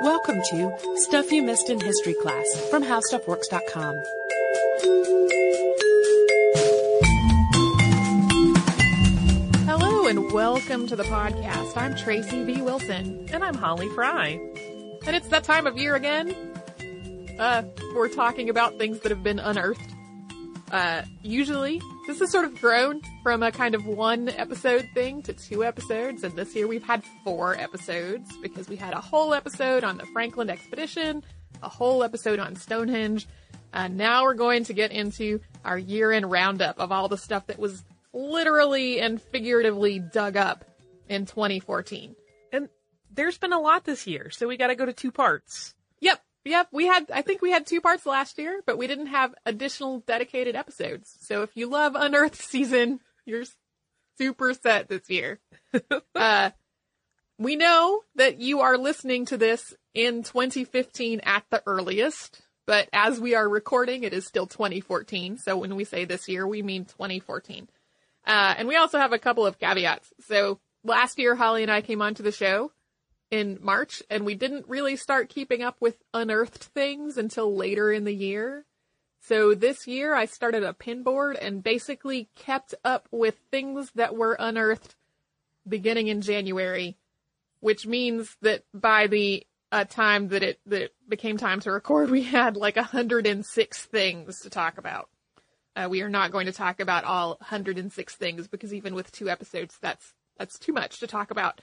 Welcome to Stuff You Missed in History Class from HowStuffWorks.com. Hello and welcome to the podcast. I'm Tracy B. Wilson. And I'm Holly Frey. And it's that time of year again. We're talking about things that have been unearthed. Usually, this has sort of grown from a kind of one episode thing to two episodes, and this year we've had four episodes because we had a whole episode on the Franklin Expedition, a whole episode on Stonehenge, and now we're going to get into our year-end roundup of all the stuff that was literally and figuratively dug up in 2014. And there's been a lot this year, so we gotta go to two parts. Yep, I think we had two parts last year, but we didn't have additional dedicated episodes. So if you love Unearthed season, you're super set this year. We know that you are listening to this in 2015 at the earliest, but as we are recording, it is still 2014. So when we say this year, we mean 2014. And we also have a couple of caveats. So last year, Holly and I came onto the show in March, and we didn't really start keeping up with unearthed things until later in the year. So this year I started a pin board and basically kept up with things that were unearthed beginning in January, which means that by the time that it became time to record, we had like 106 things to talk about. We are not going to talk about all 106 things because even with two episodes, that's too much to talk about.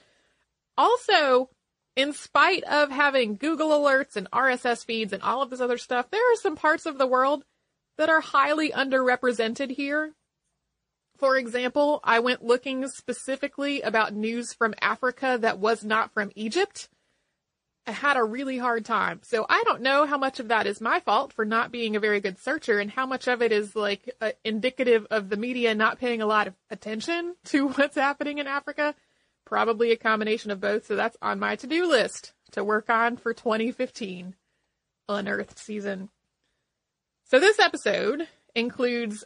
Also, in spite of having Google alerts and RSS feeds and all of this other stuff, there are some parts of the world that are highly underrepresented here. For example, I went looking specifically about news from Africa that was not from Egypt. I had a really hard time. So I don't know how much of that is my fault for not being a very good searcher and how much of it is like indicative of the media not paying a lot of attention to what's happening in Africa. Probably a combination of both, so that's on my to-do list to work on for 2015 Unearthed season. So this episode includes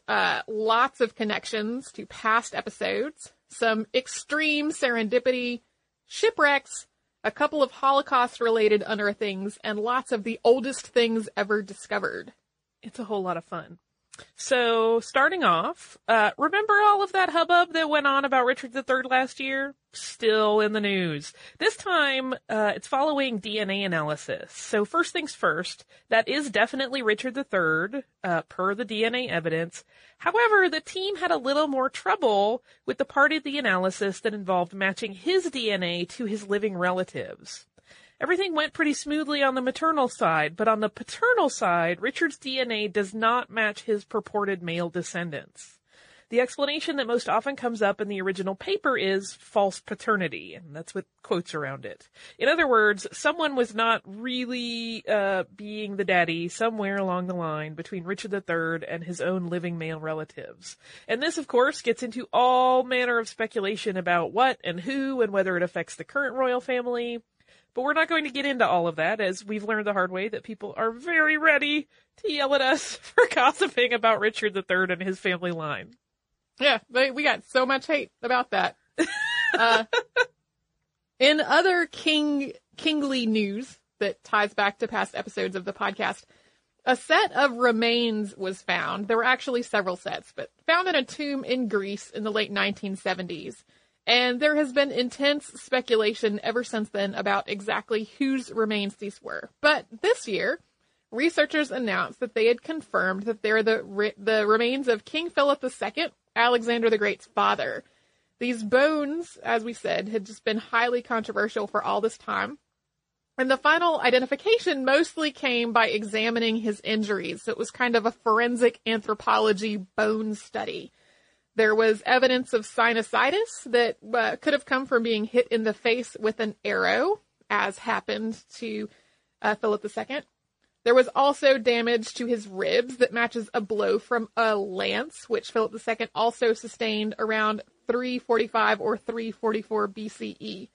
lots of connections to past episodes, some extreme serendipity, shipwrecks, a couple of Holocaust-related unearthings, and lots of the oldest things ever discovered. It's a whole lot of fun. So, starting off, remember all of that hubbub that went on about Richard III last year? Still in the news. This time, it's following DNA analysis. So, first things first, that is definitely Richard III, per the DNA evidence. However, the team had a little more trouble with the part of the analysis that involved matching his DNA to his living relatives. Everything went pretty smoothly on the maternal side, but on the paternal side, Richard's DNA does not match his purported male descendants. The explanation that most often comes up in the original paper is false paternity, and that's with quotes around it. In other words, someone was not really being the daddy somewhere along the line between Richard III and his own living male relatives. And this, of course, gets into all manner of speculation about what and who and whether it affects the current royal family. But we're not going to get into all of that, as we've learned the hard way that people are very ready to yell at us for gossiping about Richard III and his family line. Yeah, we got so much hate about that. In other kingly news that ties back to past episodes of the podcast, a set of remains was found. There were actually several sets, but found in a tomb in Greece in the late 1970s. And there has been intense speculation ever since then about exactly whose remains these were. But this year, researchers announced that they had confirmed that they're the remains of King Philip II, Alexander the Great's father. These bones, as we said, had just been highly controversial for all this time. And the final identification mostly came by examining his injuries. So it was kind of a forensic anthropology bone study. There was evidence of sinusitis that could have come from being hit in the face with an arrow, as happened to Philip II. There was also damage to his ribs that matches a blow from a lance, which Philip II also sustained around 345 or 344 BCE.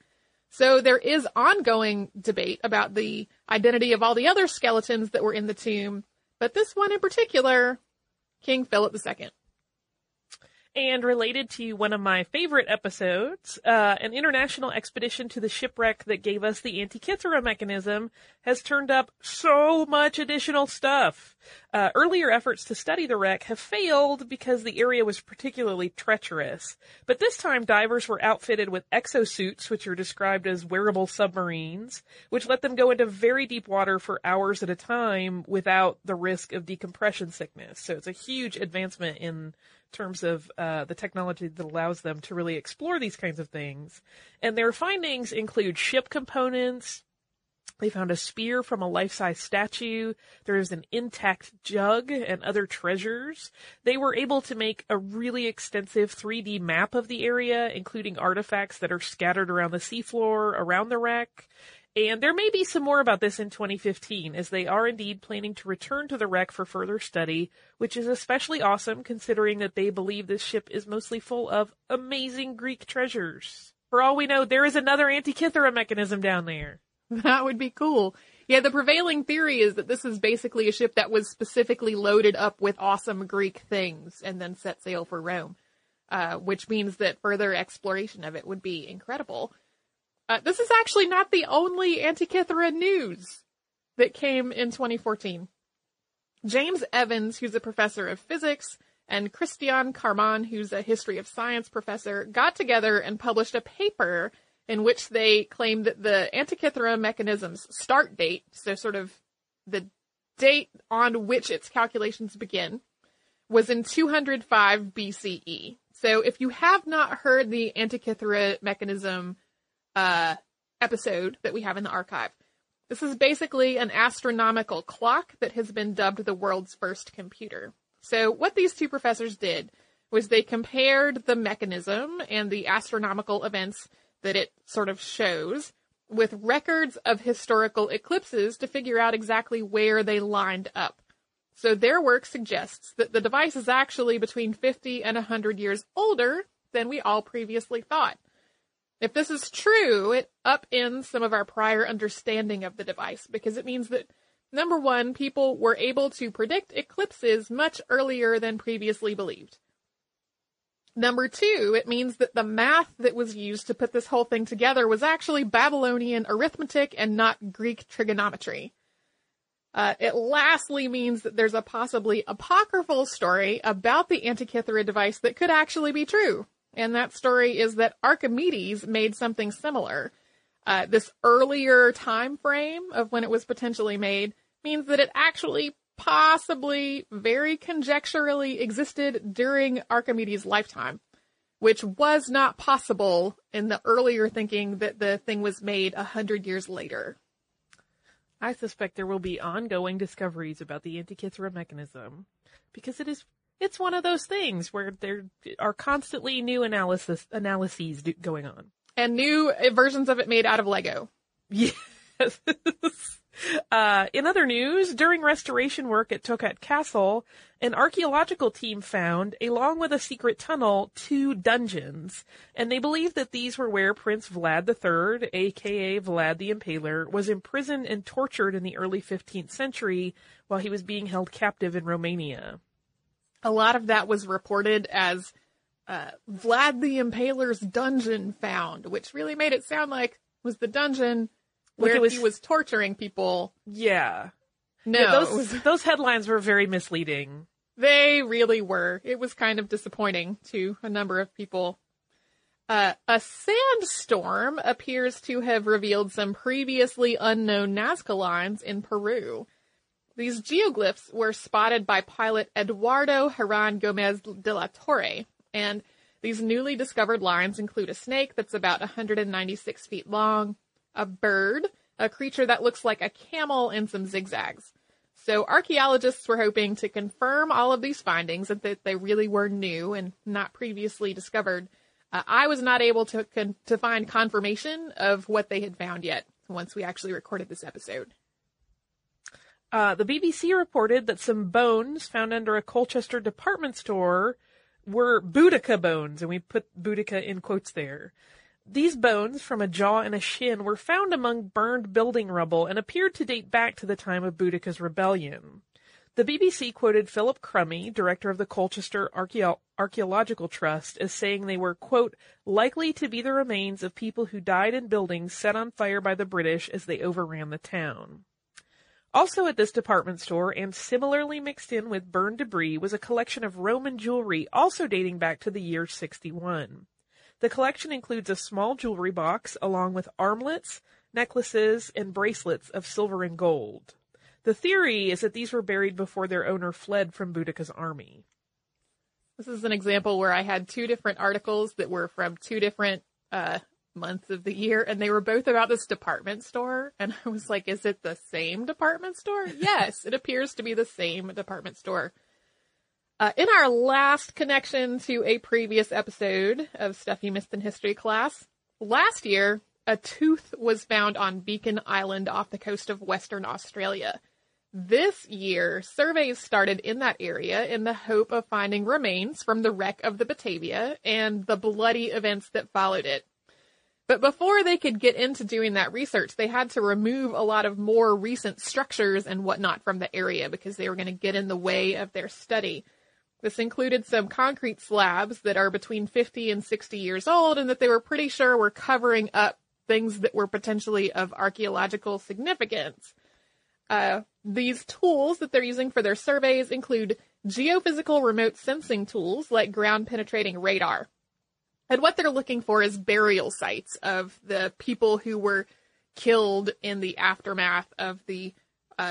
So there is ongoing debate about the identity of all the other skeletons that were in the tomb, but this one in particular, King Philip II. And related to one of my favorite episodes, an international expedition to the shipwreck that gave us the Antikythera mechanism has turned up so much additional stuff. Earlier efforts to study the wreck have failed because the area was particularly treacherous. But this time, divers were outfitted with exosuits, which are described as wearable submarines, which let them go into very deep water for hours at a time without the risk of decompression sickness. So it's a huge advancement in terms of the technology that allows them to really explore these kinds of things. And their findings include ship components. They found a spear from a life-size statue. There is an intact jug and other treasures. They were able to make a really extensive 3D map of the area, including artifacts that are scattered around the seafloor, around the wreck. And there may be some more about this in 2015, as they are indeed planning to return to the wreck for further study, which is especially awesome considering that they believe this ship is mostly full of amazing Greek treasures. For all we know, there is another Antikythera mechanism down there. That would be cool. Yeah, the prevailing theory is that this is basically a ship that was specifically loaded up with awesome Greek things and then set sail for Rome, which means that further exploration of it would be incredible. This is actually not the only Antikythera news that came in 2014. James Evans, who's a professor of physics, and Christian Carman, who's a history of science professor, got together and published a paper in which they claimed that the Antikythera mechanism's start date, so sort of the date on which its calculations begin, was in 205 BCE. So if you have not heard the Antikythera mechanism episode that we have in the archive. This is basically an astronomical clock that has been dubbed the world's first computer. So what these two professors did was they compared the mechanism and the astronomical events that it sort of shows with records of historical eclipses to figure out exactly where they lined up. So their work suggests that the device is actually between 50 and 100 years older than we all previously thought. If this is true, it upends some of our prior understanding of the device, because it means that, number one, people were able to predict eclipses much earlier than previously believed. Number two, it means that the math that was used to put this whole thing together was actually Babylonian arithmetic and not Greek trigonometry. It lastly means that there's a possibly apocryphal story about the Antikythera device that could actually be true. And that story is that Archimedes made something similar. This earlier time frame of when it was potentially made means that it actually possibly very conjecturally existed during Archimedes' lifetime, which was not possible in the earlier thinking that the thing was made 100 years later. I suspect there will be ongoing discoveries about the Antikythera mechanism because it's one of those things where there are constantly new analyses going on. And new versions of it made out of Lego. Yes. In other news, during restoration work at Tokat Castle, an archaeological team found, along with a secret tunnel, 2 dungeons, and they believe that these were where Prince Vlad III, aka Vlad the Impaler, was imprisoned and tortured in the early 15th century while he was being held captive in Romania. A lot of that was reported as Vlad the Impaler's dungeon found, which really made it sound like it was the dungeon where he was torturing people. Yeah. No. Yeah, those headlines were very misleading. They really were. It was kind of disappointing to a number of people. A sandstorm appears to have revealed some previously unknown Nazca lines in Peru. These geoglyphs were spotted by pilot Eduardo Herrán Gómez de la Torre, and these newly discovered lines include a snake that's about 196 feet long, a bird, a creature that looks like a camel, and some zigzags. So archaeologists were hoping to confirm all of these findings and that they really were new and not previously discovered. I was not able to find confirmation of what they had found yet once we actually recorded this episode. The BBC reported that some bones found under a Colchester department store were Boudicca bones, and we put Boudicca in quotes there. These bones from a jaw and a shin were found among burned building rubble and appeared to date back to the time of Boudicca's rebellion. The BBC quoted Philip Crummy, director of the Colchester Archaeological Trust, as saying they were, quote, likely to be the remains of people who died in buildings set on fire by the British as they overran the town. Also at this department store, and similarly mixed in with burned debris, was a collection of Roman jewelry also dating back to the year 61. The collection includes a small jewelry box along with armlets, necklaces, and bracelets of silver and gold. The theory is that these were buried before their owner fled from Boudicca's army. This is an example where I had 2 different articles that were from 2 different months of the year, and they were both about this department store. And I was like, is it the same department store? Yes, it appears to be the same department store. In our last connection to a previous episode of Stuff You Missed in History Class, last year, a tooth was found on Beacon Island off the coast of Western Australia. This year, surveys started in that area in the hope of finding remains from the wreck of the Batavia and the bloody events that followed it. But before they could get into doing that research, they had to remove a lot of more recent structures and whatnot from the area because they were going to get in the way of their study. This included some concrete slabs that are between 50 and 60 years old and that they were pretty sure were covering up things that were potentially of archaeological significance. These tools that they're using for their surveys include geophysical remote sensing tools like ground-penetrating radar. And what they're looking for is burial sites of the people who were killed in the aftermath of the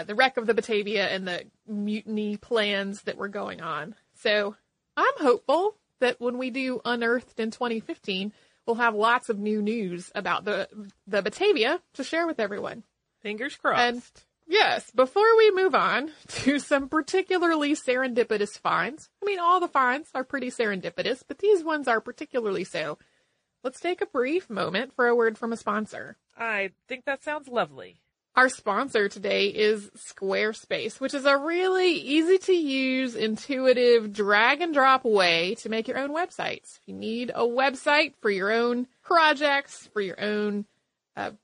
wreck of the Batavia and the mutiny plans that were going on. So I'm hopeful that when we do Unearthed in 2015, we'll have lots of new news about the Batavia to share with everyone. Fingers crossed. And yes, before we move on to some particularly serendipitous finds, I mean, all the finds are pretty serendipitous, but these ones are particularly so. Let's take a brief moment for a word from a sponsor. I think that sounds lovely. Our sponsor today is Squarespace, which is a really easy-to-use, intuitive, drag-and-drop way to make your own websites. If you need a website for your own projects, for your own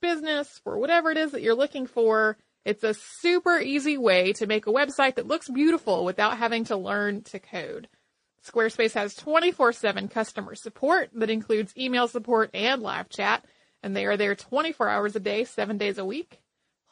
business, for whatever it is that you're looking for, it's a super easy way to make a website that looks beautiful without having to learn to code. Squarespace has 24/7 customer support that includes email support and live chat, and they are there 24 hours a day, 7 days a week.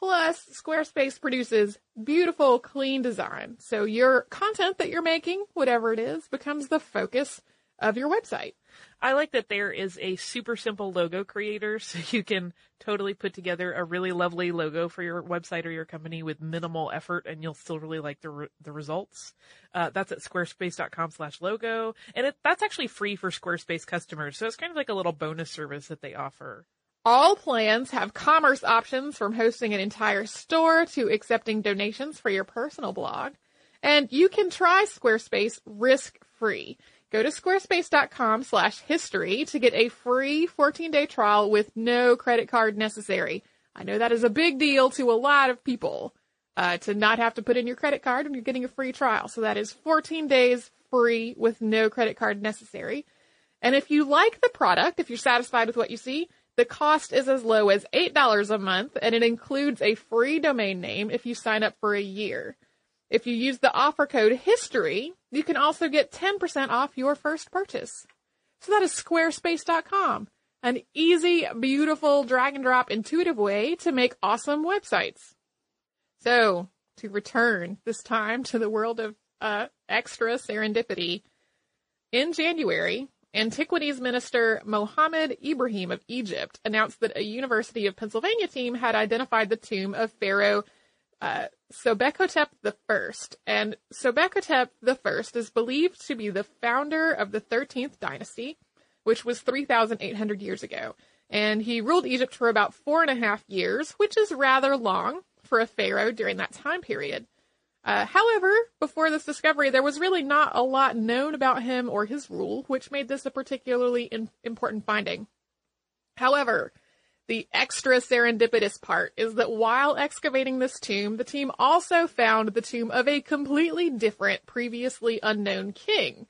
Plus, Squarespace produces beautiful, clean design. So your content that you're making, whatever it is, becomes the focus of your website. I like that there is a super simple logo creator, so you can totally put together a really lovely logo for your website or your company with minimal effort, and you'll still really like the results. That's at squarespace.com/logo. And that's actually free for Squarespace customers, so it's kind of like a little bonus service that they offer. All plans have commerce options from hosting an entire store to accepting donations for your personal blog. And you can try Squarespace risk-free. Go to squarespace.com/history to get a free 14-day trial with no credit card necessary. I know that is a big deal to a lot of people, to not have to put in your credit card when you're getting a free trial. So that is 14 days free with no credit card necessary. And if you like the product, if you're satisfied with what you see, the cost is as low as $8 a month, and it includes a free domain name if you sign up for a year. If you use the offer code HISTORY, you can also get 10% off your first purchase. So that is squarespace.com, an easy, beautiful, drag-and-drop, intuitive way to make awesome websites. So, to return this time to the world of extra serendipity, in January, Antiquities Minister Mohammed Ibrahim of Egypt announced that a University of Pennsylvania team had identified the tomb of Pharaoh Sobekhotep I. And Sobekhotep I is believed to be the founder of the 13th dynasty, which was 3,800 years ago. And he ruled Egypt for about 4.5 years, which is rather long for a pharaoh during that time period. However, before this discovery, there was really not a lot known about him or his rule, which made this a particularly important finding. However, the extra serendipitous part is that while excavating this tomb, the team also found the tomb of a completely different, previously unknown king.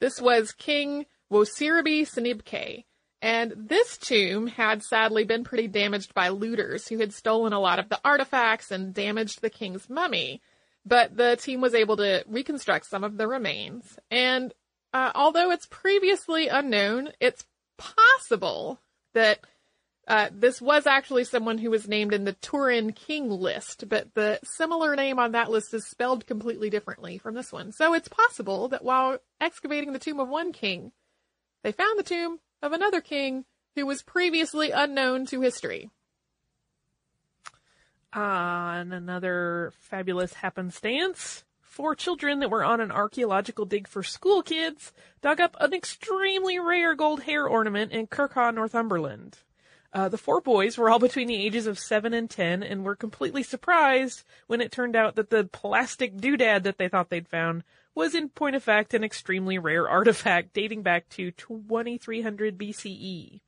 This was King Wosirabe Senibke, and this tomb had sadly been pretty damaged by looters who had stolen a lot of the artifacts and damaged the king's mummy. But the team was able to reconstruct some of the remains. And although it's previously unknown, it's possible that this was actually someone who was named in the Turin King list, but the similar name on that list is spelled completely differently from this one. So it's possible that while excavating the tomb of one king, they found the tomb of another king who was previously unknown to history. On another fabulous happenstance, 4 children that were on an archaeological dig for school kids dug up an extremely rare gold hair ornament in Kirkhaw, Northumberland. The 4 boys were all between the ages of 7 and 10 and were completely surprised when it turned out that the plastic doodad that they thought they'd found was, in point of fact, an extremely rare artifact dating back to 2300 BCE.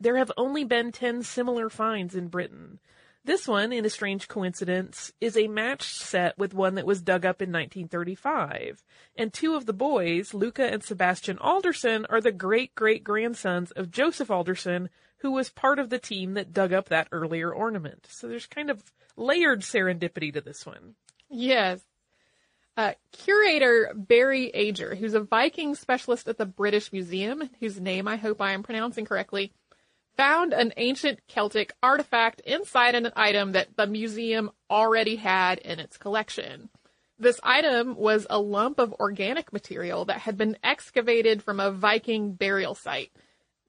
There have only been 10 similar finds in Britain. This one, in a strange coincidence, is a matched set with one that was dug up in 1935. And 2 of the boys, Luca and Sebastian Alderson, are the great-great-grandsons of Joseph Alderson, who was part of the team that dug up that earlier ornament. So there's kind of layered serendipity to this one. Yes. Curator Barry Ager, who's a Viking specialist at the British Museum, whose name I hope I am pronouncing correctly, found an ancient Celtic artifact inside an item that the museum already had in its collection. This item was a lump of organic material that had been excavated from a Viking burial site.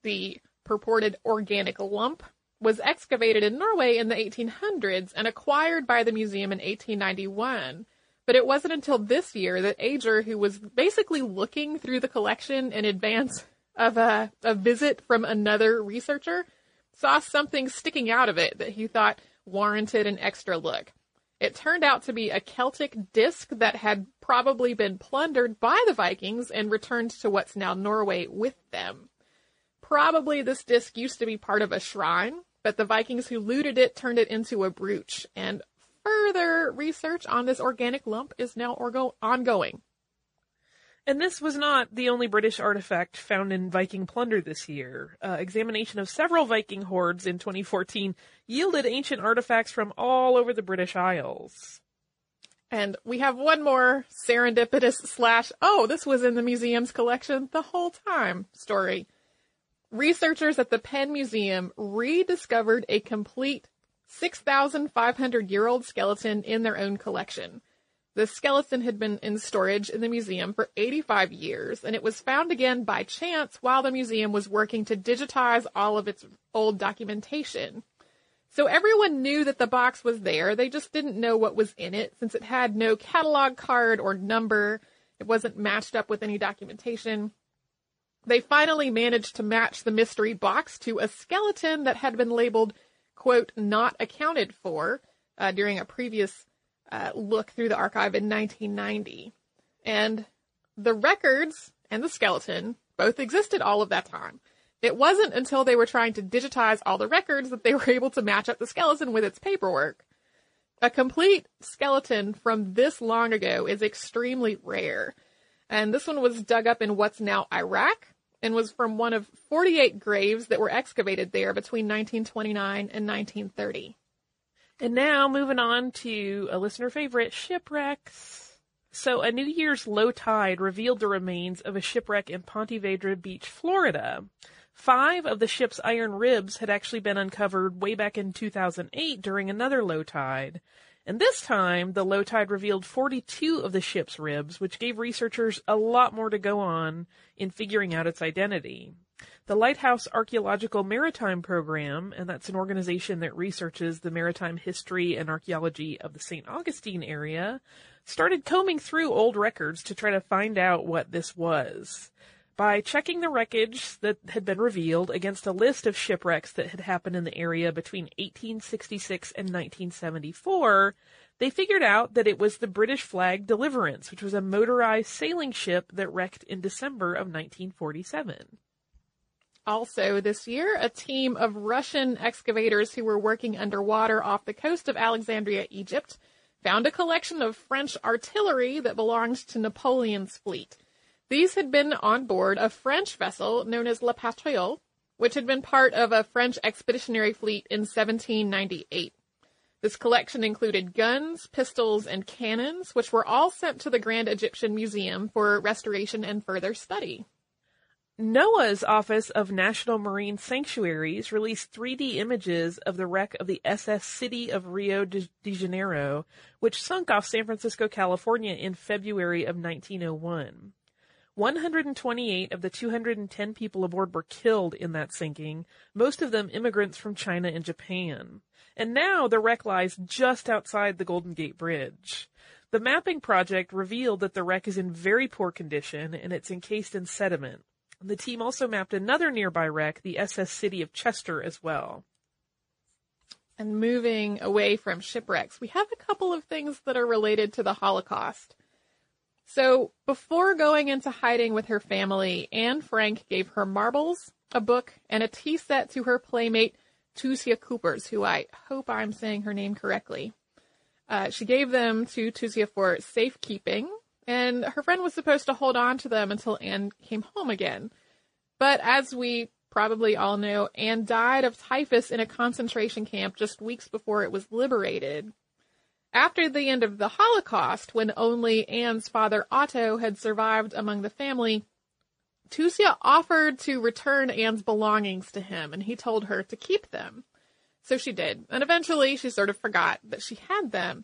The purported organic lump was excavated in Norway in the 1800s and acquired by the museum in 1891. But it wasn't until this year that Ager, who was basically looking through the collection in advance of a visit from another researcher, saw something sticking out of it that he thought warranted an extra look. It turned out to be a Celtic disc that had probably been plundered by the Vikings and returned to what's now Norway with them. Probably this disc used to be part of a shrine, but the Vikings who looted it turned it into a brooch, and further research on this organic lump is now ongoing. And this was not the only British artifact found in Viking plunder this year. Examination of several Viking hoards in 2014 yielded ancient artifacts from all over the British Isles. And we have one more serendipitous / oh, this was in the museum's collection the whole time story. Researchers at the Penn Museum rediscovered a complete 6,500-year-old skeleton in their own collection. The skeleton had been in storage in the museum for 85 years, and it was found again by chance while the museum was working to digitize all of its old documentation. So everyone knew that the box was there. They just didn't know what was in it, since it had no catalog card or number. It wasn't matched up with any documentation. They finally managed to match the mystery box to a skeleton that had been labeled, quote, not accounted for, during a previous look through the archive in 1990. And the records and the skeleton both existed all of that time. It wasn't until they were trying to digitize all the records that they were able to match up the skeleton with its paperwork. A complete skeleton from this long ago is extremely rare. And this one was dug up in what's now Iraq and was from one of 48 graves that were excavated there between 1929 and 1930. And now moving on to a listener favorite, shipwrecks. So a New Year's low tide revealed the remains of a shipwreck in Pontevedra Beach, Florida. 5 of the ship's iron ribs had actually been uncovered way back in 2008 during another low tide. And this time, the low tide revealed 42 of the ship's ribs, which gave researchers a lot more to go on in figuring out its identity. The Lighthouse Archaeological Maritime Program, and that's an organization that researches the maritime history and archaeology of the St. Augustine area, started combing through old records to try to find out what this was. By checking the wreckage that had been revealed against a list of shipwrecks that had happened in the area between 1866 and 1974, they figured out that it was the British flag Deliverance, which was a motorized sailing ship that wrecked in December of 1947. Also this year, a team of Russian excavators who were working underwater off the coast of Alexandria, Egypt, found a collection of French artillery that belonged to Napoleon's fleet. These had been on board a French vessel known as La Patriote, which had been part of a French expeditionary fleet in 1798. This collection included guns, pistols, and cannons, which were all sent to the Grand Egyptian Museum for restoration and further study. NOAA's Office of National Marine Sanctuaries released 3D images of the wreck of the SS City of Rio de Janeiro, which sunk off San Francisco, California in February of 1901. 128 of the 210 people aboard were killed in that sinking, most of them immigrants from China and Japan. And now the wreck lies just outside the Golden Gate Bridge. The mapping project revealed that the wreck is in very poor condition and it's encased in sediment. The team also mapped another nearby wreck, the SS City of Chester, as well. And moving away from shipwrecks, we have a couple of things that are related to the Holocaust. So before going into hiding with her family, Anne Frank gave her marbles, a book, and a tea set to her playmate, Tusia Coopers, who I hope I'm saying her name correctly. She gave them to Tusia for safekeeping. And her friend was supposed to hold on to them until Anne came home again. But as we probably all know, Anne died of typhus in a concentration camp just weeks before it was liberated. After the end of the Holocaust, when only Anne's father Otto had survived among the family, Tusia offered to return Anne's belongings to him, and he told her to keep them. So she did, and eventually she sort of forgot that she had them.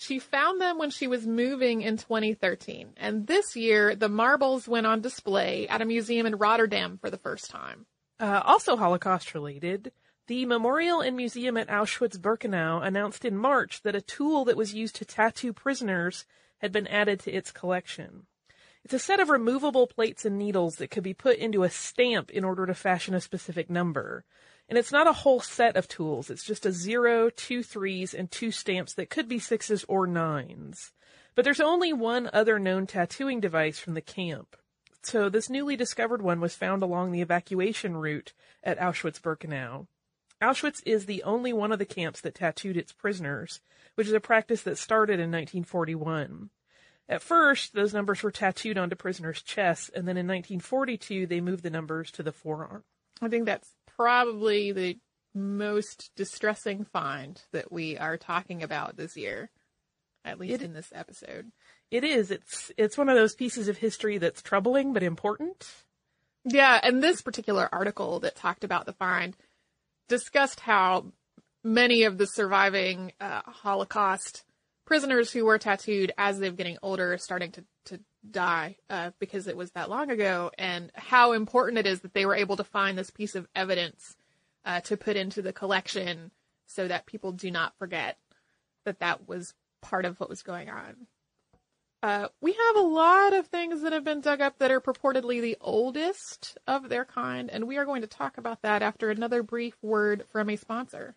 She found them when she was moving in 2013, and this year the marbles went on display at a museum in Rotterdam for the first time. Also Holocaust-related, the Memorial and Museum at Auschwitz-Birkenau announced in March that a tool that was used to tattoo prisoners had been added to its collection. It's a set of removable plates and needles that could be put into a stamp in order to fashion a specific number. And it's not a whole set of tools. It's just a 0, 2 3s, and 2 stamps that could be 6s or 9s. But there's only one other known tattooing device from the camp. So this newly discovered one was found along the evacuation route at Auschwitz-Birkenau. Auschwitz is the only one of the camps that tattooed its prisoners, which is a practice that started in 1941. At first, those numbers were tattooed onto prisoners' chests, and then in 1942, they moved the numbers to the forearm. I think that's probably the most distressing find that we are talking about this year, at least in this episode. It is. It's one of those pieces of history that's troubling but important. Yeah, and this particular article that talked about the find discussed how many of the surviving Holocaust prisoners who were tattooed as they were getting older are starting to die because it was that long ago, and how important it is that they were able to find this piece of evidence to put into the collection so that people do not forget that that was part of what was going on. We have a lot of things that have been dug up that are purportedly the oldest of their kind, and we are going to talk about that after another brief word from a sponsor.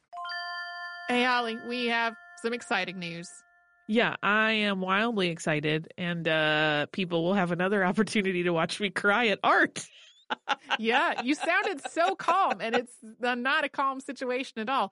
Hey, Holly, we have some exciting news. Yeah, I am wildly excited, and people will have another opportunity to watch me cry at art. Yeah, you sounded so calm, and it's not a calm situation at all.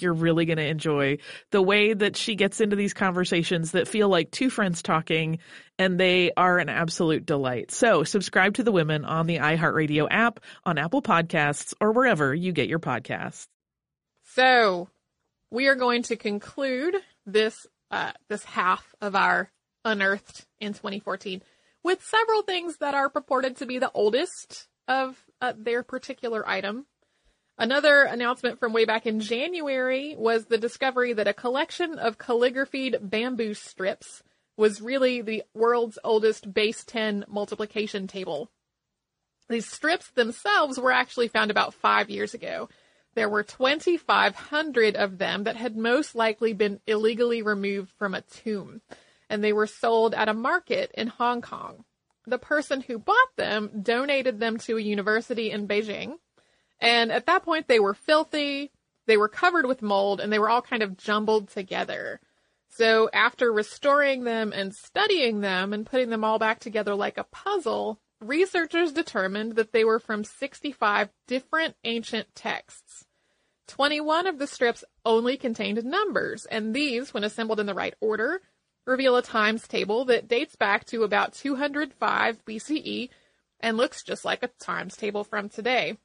you're really going to enjoy the way that she gets into these conversations that feel like two friends talking, and they are an absolute delight. So subscribe to The Women on the iHeartRadio app, on Apple Podcasts, or wherever you get your podcasts. So we are going to conclude this half of our Unearthed in 2014 with several things that are purported to be the oldest of their particular item. Another announcement from way back in January was the discovery that a collection of calligraphied bamboo strips was really the world's oldest base 10 multiplication table. These strips themselves were actually found about 5 years ago. There were 2,500 of them that had most likely been illegally removed from a tomb, and they were sold at a market in Hong Kong. The person who bought them donated them to a university in Beijing. And at that point, they were filthy, they were covered with mold, and they were all kind of jumbled together. So after restoring them and studying them and putting them all back together like a puzzle, researchers determined that they were from 65 different ancient texts. 21 of the strips only contained numbers, and these, when assembled in the right order, reveal a times table that dates back to about 205 BCE and looks just like a times table from today.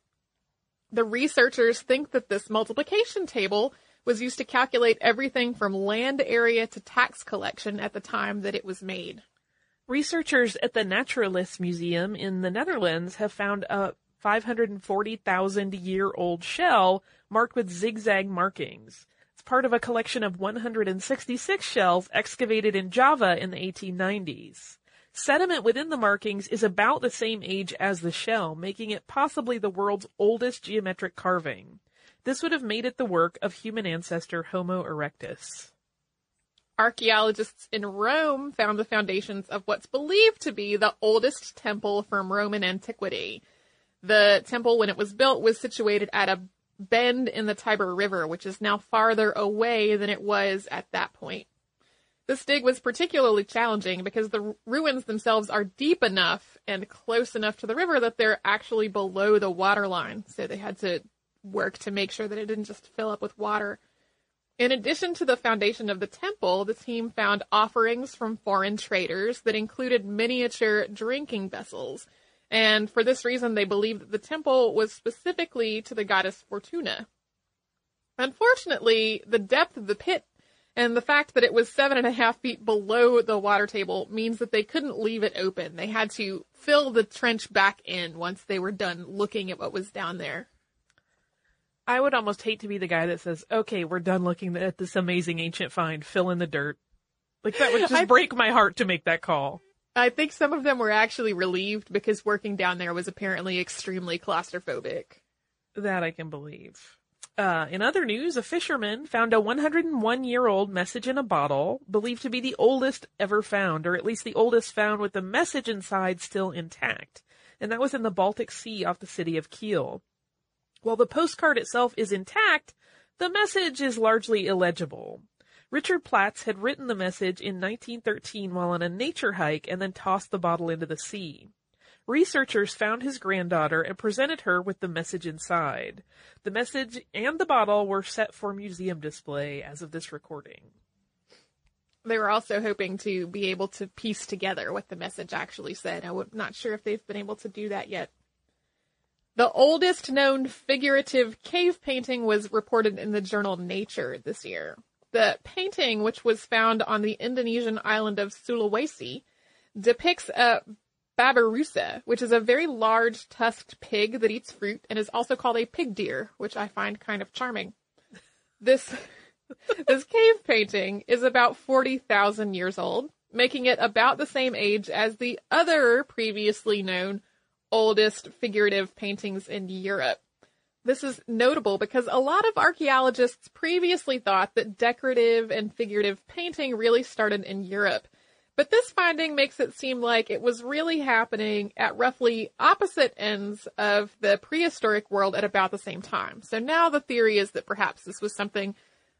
The researchers think that this multiplication table was used to calculate everything from land area to tax collection at the time that it was made. Researchers at the Naturalist Museum in the Netherlands have found a 540,000-year-old shell marked with zigzag markings. It's part of a collection of 166 shells excavated in Java in the 1890s. Sediment within the markings is about the same age as the shell, making it possibly the world's oldest geometric carving. This would have made it the work of human ancestor Homo erectus. Archaeologists in Rome found the foundations of what's believed to be the oldest temple from Roman antiquity. The temple, when it was built, was situated at a bend in the Tiber River, which is now farther away than it was at that point. This dig was particularly challenging because the ruins themselves are deep enough and close enough to the river that they're actually below the water line, so they had to work to make sure that it didn't just fill up with water. In addition to the foundation of the temple, the team found offerings from foreign traders that included miniature drinking vessels, and for this reason they believed that the temple was specifically to the goddess Fortuna. Unfortunately, the depth of the pit and the fact that it was 7.5 feet below the water table means that they couldn't leave it open. They had to fill the trench back in once they were done looking at what was down there. I would almost hate to be the guy that says, okay, we're done looking at this amazing ancient find, fill in the dirt. Like, that would just break my heart to make that call. I think some of them were actually relieved because working down there was apparently extremely claustrophobic. That I can believe. In other news, a fisherman found a 101-year-old message in a bottle, believed to be the oldest ever found, or at least the oldest found with the message inside still intact. And that was in the Baltic Sea off the city of Kiel. While the postcard itself is intact, the message is largely illegible. Richard Platts had written the message in 1913 while on a nature hike and then tossed the bottle into the sea. Researchers found his granddaughter and presented her with the message inside. The message and the bottle were set for museum display as of this recording. They were also hoping to be able to piece together what the message actually said. I'm not sure if they've been able to do that yet. The oldest known figurative cave painting was reported in the journal Nature this year. The painting, which was found on the Indonesian island of Sulawesi, depicts a babirusa, which is a very large tusked pig that eats fruit and is also called a pig deer, which I find kind of charming. This cave painting is about 40,000 years old, making it about the same age as the other previously known oldest figurative paintings in Europe. This is notable because a lot of archaeologists previously thought that decorative and figurative painting really started in Europe. But this finding makes it seem like it was really happening at roughly opposite ends of the prehistoric world at about the same time. So now the theory is that perhaps this was something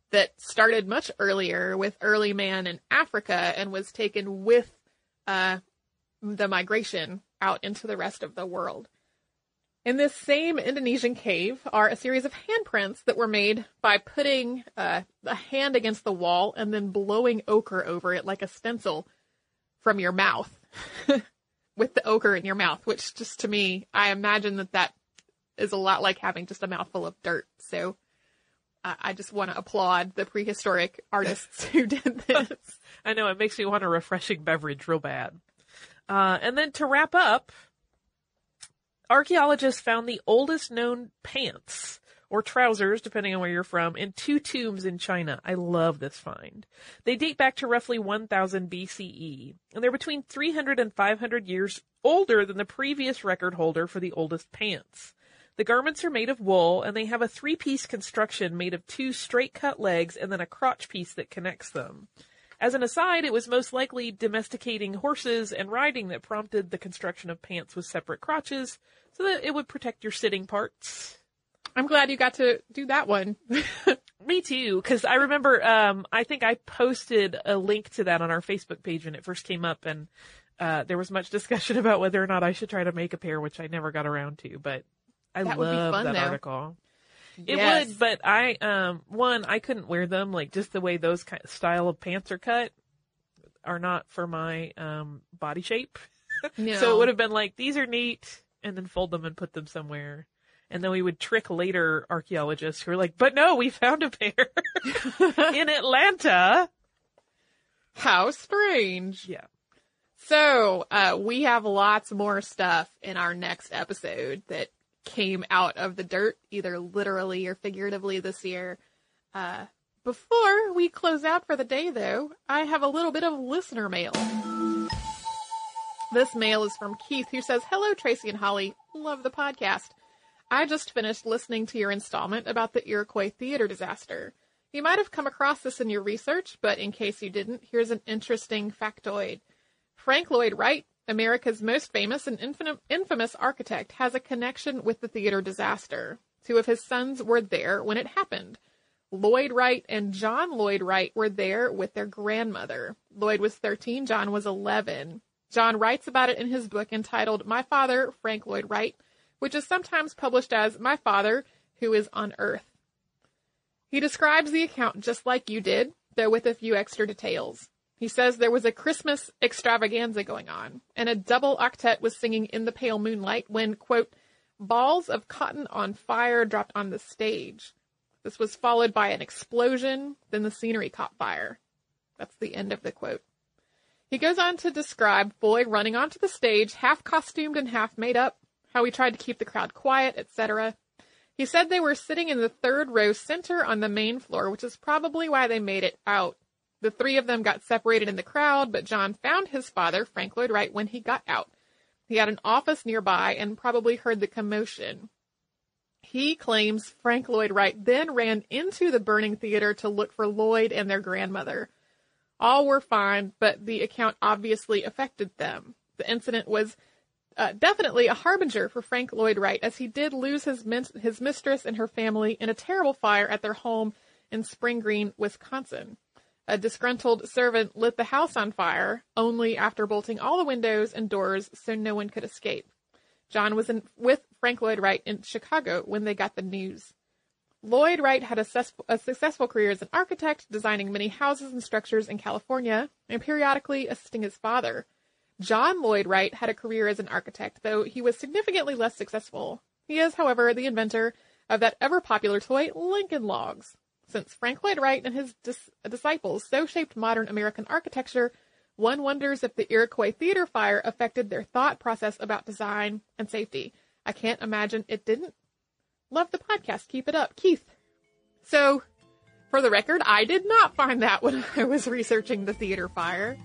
that started much earlier with early man in Africa and was taken with the migration out into the rest of the world. In this same Indonesian cave are a series of handprints that were made by putting a hand against the wall and then blowing ochre over it like a stencil from your mouth with the ochre in your mouth, which just to me, I imagine that is a lot like having just a mouthful of dirt. So I just want to applaud the prehistoric artists who did this. I know, it makes me want a refreshing beverage real bad. And then to wrap up, archaeologists found the oldest known pants, or trousers, depending on where you're from, in two tombs in China. I love this find. They date back to roughly 1000 BCE, and they're between 300 and 500 years older than the previous record holder for the oldest pants. The garments are made of wool, and they have a three-piece construction made of two straight-cut legs and then a crotch piece that connects them. As an aside, it was most likely domesticating horses and riding that prompted the construction of pants with separate crotches so that it would protect your sitting parts. I'm glad you got to do that one. Me too, because I remember, I think I posted a link to that on our Facebook page when it first came up, and there was much discussion about whether or not I should try to make a pair, which I never got around to, but... I love that article. Yes. It would, but I couldn't wear them. Like, just the way those style of pants are cut are not for my body shape. No. So it would have been like, these are neat, and then fold them and put them somewhere. And then we would trick later archaeologists who were like, but no, we found a pair in Atlanta. How strange. Yeah. So we have lots more stuff in our next episode that came out of the dirt, either literally or figuratively this year. Before we close out for the day, though, I have a little bit of listener mail. This mail is from Keith, who says, "Hello, Tracy and Holly. Love the podcast. I just finished listening to your installment about the Iroquois theater disaster. You might have come across this in your research, but in case you didn't, here's an interesting factoid. Frank Lloyd Wright, America's most famous and infamous architect, has a connection with the theater disaster. Two of his sons were there when it happened. Lloyd Wright and John Lloyd Wright were there with their grandmother. Lloyd was 13, John was 11. John writes about it in his book entitled My Father, Frank Lloyd Wright, which is sometimes published as My Father, Who is on Earth. He describes the account just like you did, though with a few extra details. He says there was a Christmas extravaganza going on, and a double octet was singing In the Pale Moonlight when, quote, balls of cotton on fire dropped on the stage. This was followed by an explosion, then the scenery caught fire. That's the end of the quote. He goes on to describe Boyd running onto the stage, half costumed and half made up, how he tried to keep the crowd quiet, etc. He said they were sitting in the third row center on the main floor, which is probably why they made it out. The three of them got separated in the crowd, but John found his father, Frank Lloyd Wright, when he got out. He had an office nearby and probably heard the commotion. He claims Frank Lloyd Wright then ran into the burning theater to look for Lloyd and their grandmother. All were fine, but the account obviously affected them. The incident was definitely a harbinger for Frank Lloyd Wright, as he did lose his mistress and her family in a terrible fire at their home in Spring Green, Wisconsin. A disgruntled servant lit the house on fire, only after bolting all the windows and doors so no one could escape. John was with Frank Lloyd Wright in Chicago when they got the news. Lloyd Wright had a successful career as an architect, designing many houses and structures in California, and periodically assisting his father. John Lloyd Wright had a career as an architect, though he was significantly less successful. He is, however, the inventor of that ever-popular toy, Lincoln Logs. Since Frank Lloyd Wright and his disciples so shaped modern American architecture, one wonders if the Iroquois theater fire affected their thought process about design and safety. I can't imagine it didn't. Love the podcast. Keep it up, Keith. So, for the record, I did not find that when I was researching the theater fire.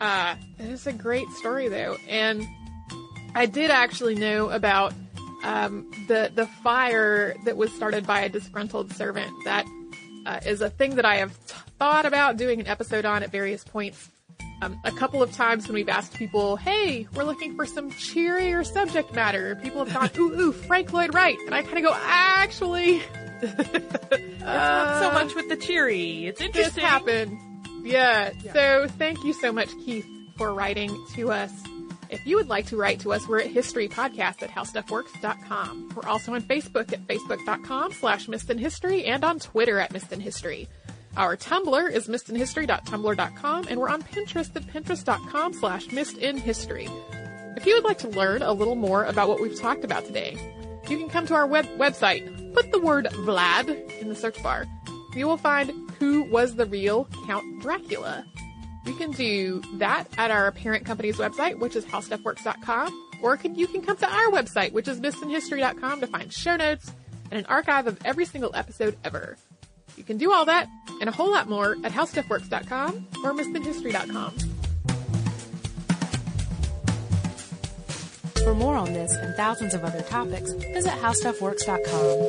It is a great story, though. And I did actually know about the fire that was started by a disgruntled servant. That is a thing that I have thought about doing an episode on at various points. A couple of times when we've asked people, hey, we're looking for some cheerier subject matter, people have gone, ooh, Frank Lloyd Wright. And I kind of go, actually, it's not so much with the cheery. It's interesting. This happened. Yeah. So thank you so much, Keith, for writing to us. If you would like to write to us, we're at historypodcast@howstuffworks.com. We're also on Facebook at facebook.com/missedinhistory and on Twitter at missedinhistory. Our Tumblr is missedinhistory.tumblr.com, and we're on Pinterest at pinterest.com/missedinhistory. If you would like to learn a little more about what we've talked about today, you can come to our website, put the word Vlad in the search bar. You will find Who Was the Real Count Dracula. You can do that at our parent company's website, which is howstuffworks.com, or you can come to our website, which is missedinhistory.com, to find show notes and an archive of every single episode ever. You can do all that and a whole lot more at howstuffworks.com or missedinhistory.com. For more on this and thousands of other topics, visit howstuffworks.com.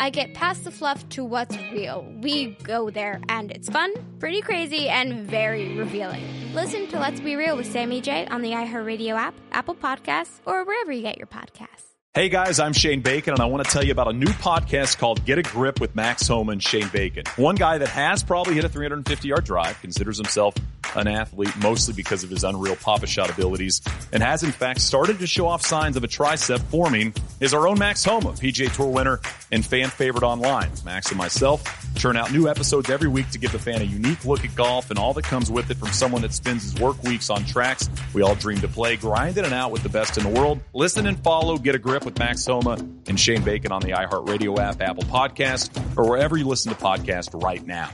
I get past the fluff to what's real. We go there, and it's fun, pretty crazy, and very revealing. Listen to Let's Be Real with Sammy J on the iHeartRadio app, Apple Podcasts, or wherever you get your podcasts. Hey guys, I'm Shane Bacon, and I want to tell you about a new podcast called Get a Grip with Max Homa and Shane Bacon. One guy that has probably hit a 350-yard drive, considers himself an athlete mostly because of his unreal pop-a-shot abilities, and has in fact started to show off signs of a tricep forming, is our own Max Homa, PGA Tour winner and fan favorite online. Max and myself turn out new episodes every week to give the fan a unique look at golf and all that comes with it, from someone that spends his work weeks on tracks we all dream to play, grinding it out with the best in the world. Listen and follow Get a Grip with Max Homa and Shane Bacon on the iHeartRadio app, Apple Podcast, or wherever you listen to podcasts right now.